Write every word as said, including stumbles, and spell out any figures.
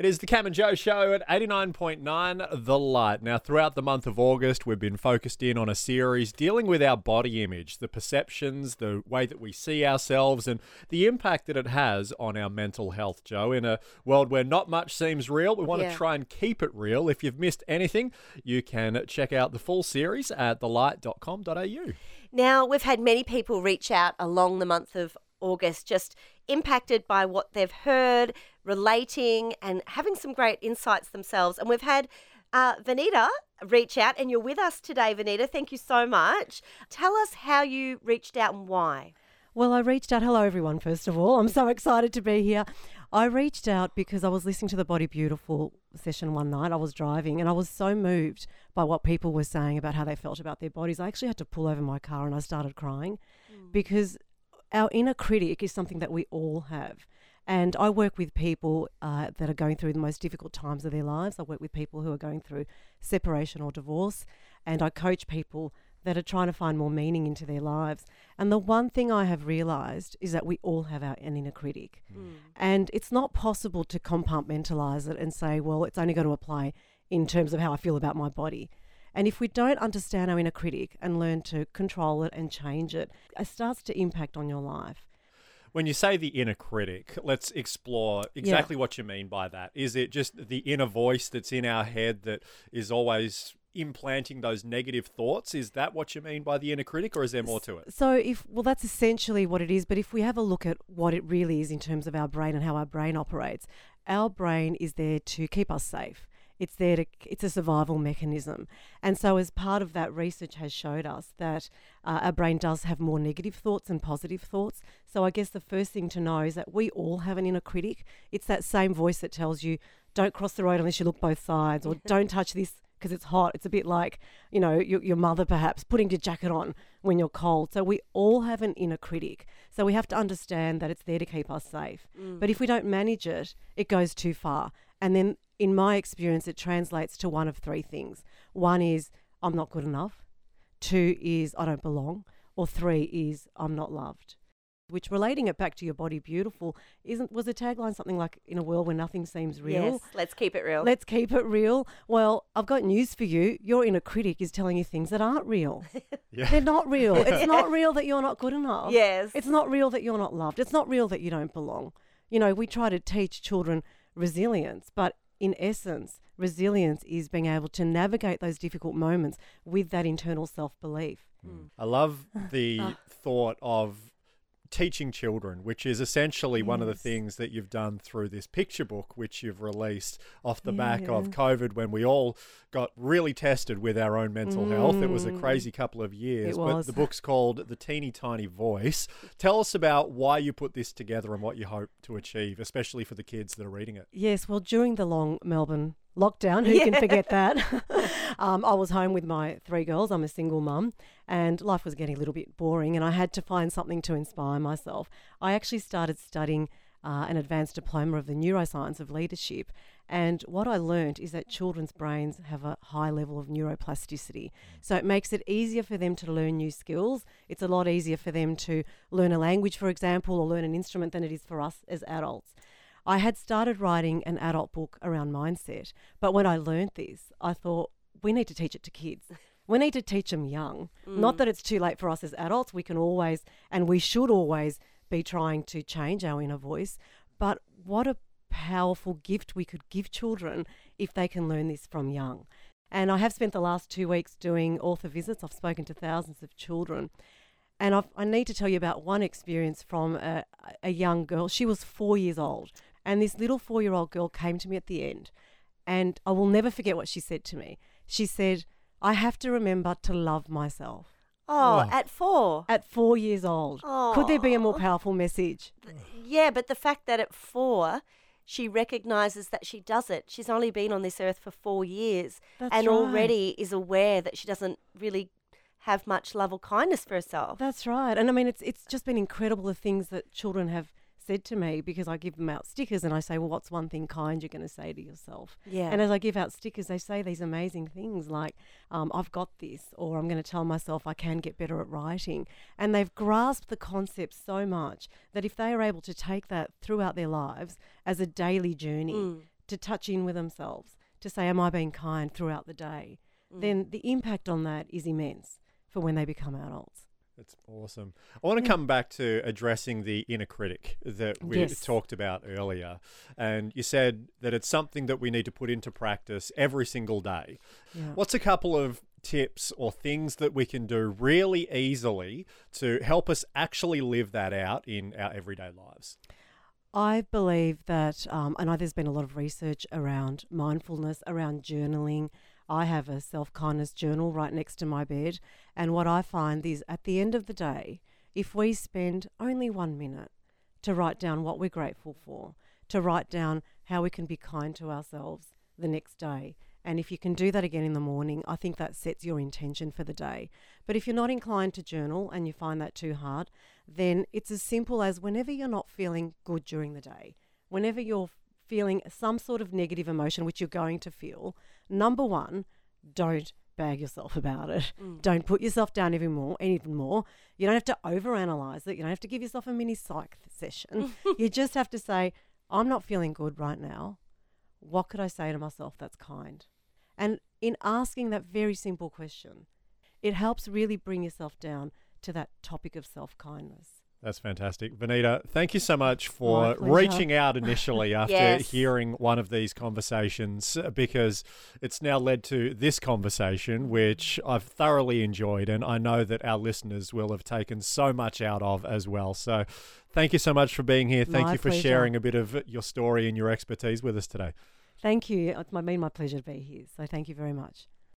It is the Cam and Joe Show at eighty-nine point nine The Light. Now, throughout the month of August, we've been focused in on a series dealing with our body image, the perceptions, the way that we see ourselves, and the impact that it has on our mental health, Joe. In a world where not much seems real, we want yeah. to try and keep it real. If you've missed anything, you can check out the full series at the light dot com dot a u. Now, we've had many people reach out along the month of August, just impacted by what they've heard, relating and having some great insights themselves. And we've had uh, Venita reach out, and you're with us today, Venita. Thank you so much. Tell us how you reached out and why. Well, I reached out. Hello, everyone, first of all. I'm so excited to be here. I reached out because I was listening to the Body Beautiful session one night. I was driving and I was so moved by what people were saying about how they felt about their bodies. I actually had to pull over my car and I started crying mm. because our inner critic is something that we all have. And I work with people uh, that are going through the most difficult times of their lives. I work with people who are going through separation or divorce. And I coach people that are trying to find more meaning into their lives. And the one thing I have realised is that we all have our inner critic. Mm. And it's not possible to compartmentalise it and say, well, it's only going to apply in terms of how I feel about my body. And if we don't understand our inner critic and learn to control it and change it, it starts to impact on your life. When you say the inner critic, let's explore exactly yeah. what you mean by that. Is it just the inner voice that's in our head that is always implanting those negative thoughts? Is that what you mean by the inner critic, or is there more to it? So if, well, that's essentially what it is. But if we have a look at what it really is in terms of our brain and how our brain operates, our brain is there to keep us safe. It's there to, it's a survival mechanism. And so as part of that, research has showed us that uh, our brain does have more negative thoughts than positive thoughts. So I guess the first thing to know is that we all have an inner critic. It's that same voice that tells you, don't cross the road unless you look both sides, or don't touch this because it's hot. It's a bit like, you know, your, your mother perhaps putting your jacket on when you're cold. So we all have an inner critic. So we have to understand that it's there to keep us safe. Mm. But if we don't manage it, it goes too far. And then in my experience, it translates to one of three things. One is, I'm not good enough. Two is, I don't belong. Or three is, I'm not loved. Which, relating it back to your Body Beautiful, isn't was the tagline something like, in a world where nothing seems real? Yes, let's keep it real. Let's keep it real. Well, I've got news for you. Your inner critic is telling you things that aren't real. yeah. They're not real. It's not real that you're not good enough. Yes. It's not real that you're not loved. It's not real that you don't belong. You know, we try to teach children resilience, but in essence, resilience is being able to navigate those difficult moments with that internal self-belief. Mm. I love the uh, thought of teaching children, which is essentially yes. one of the things that you've done through this picture book, which you've released off the yeah. back of COVID, when we all got really tested with our own mental mm. health. It was a crazy couple of years, but the book's called The Teeny Tiny Voice. Tell us about why you put this together and what you hope to achieve, especially for the kids that are reading it. Yes, well, during the long Melbourne lockdown, who yeah. can forget that? um, I was home with my three girls. I'm a single mum, and life was getting a little bit boring, and I had to find something to inspire myself. I actually started studying uh, an advanced diploma of the neuroscience of leadership, and what I learned is that children's brains have a high level of neuroplasticity. So it makes it easier for them to learn new skills. It's a lot easier for them to learn a language, for example, or learn an instrument than it is for us as adults. I had started writing an adult book around mindset, but when I learned this, I thought, we need to teach it to kids. We need to teach them young. Mm. Not that it's too late for us as adults. We can always, and we should always, be trying to change our inner voice. But what a powerful gift we could give children if they can learn this from young. And I have spent the last two weeks doing author visits. I've spoken to thousands of children. And I've, I need to tell you about one experience from a, a young girl. She was four years old. And this little four-year-old girl came to me at the end, and I will never forget what she said to me. She said, I have to remember to love myself. Oh, oh. At four? At four years old. Oh. Could there be a more powerful message? Yeah, but the fact that at four she recognises that she does it. She's only been on this earth for four years That's and right. already is aware that she doesn't really have much love or kindness for herself. That's right. And, I mean, it's it's just been incredible, the things that children have said to me, because I give them out stickers and I say, well, what's one thing kind you're going to say to yourself? Yeah. And as I give out stickers, they say these amazing things like, um, I've got this, or I'm going to tell myself I can get better at writing. And they've grasped the concept so much that if they are able to take that throughout their lives as a daily journey, mm. to touch in with themselves, to say, am I being kind throughout the day, mm. then the impact on that is immense for when they become adults. That's awesome. I want to come back to addressing the inner critic that we yes. talked about earlier. And you said that it's something that we need to put into practice every single day. Yeah. What's a couple of tips or things that we can do really easily to help us actually live that out in our everyday lives? I believe that, um, and I, there's been a lot of research around mindfulness, around journaling. I have a self-kindness journal right next to my bed, and what I find is at the end of the day, if we spend only one minute to write down what we're grateful for, to write down how we can be kind to ourselves the next day, and if you can do that again in the morning, I think that sets your intention for the day. But if you're not inclined to journal and you find that too hard, then it's as simple as whenever you're not feeling good during the day, whenever you're feeling some sort of negative emotion, which you're going to feel, number one, don't bag yourself about it. Mm. Don't put yourself down even more, even more. You don't have to overanalyze it. You don't have to give yourself a mini psych session. You just have to say, I'm not feeling good right now. What could I say to myself that's kind? And in asking that very simple question, it helps really bring yourself down to that topic of self-kindness. That's fantastic. Venita, thank you so much for reaching out initially after yes. hearing one of these conversations, because it's now led to this conversation, which I've thoroughly enjoyed, and I know that our listeners will have taken so much out of as well. So thank you so much for being here. Thank my you for pleasure. Sharing a bit of your story and your expertise with us today. Thank you. It's been my pleasure to be here. So thank you very much.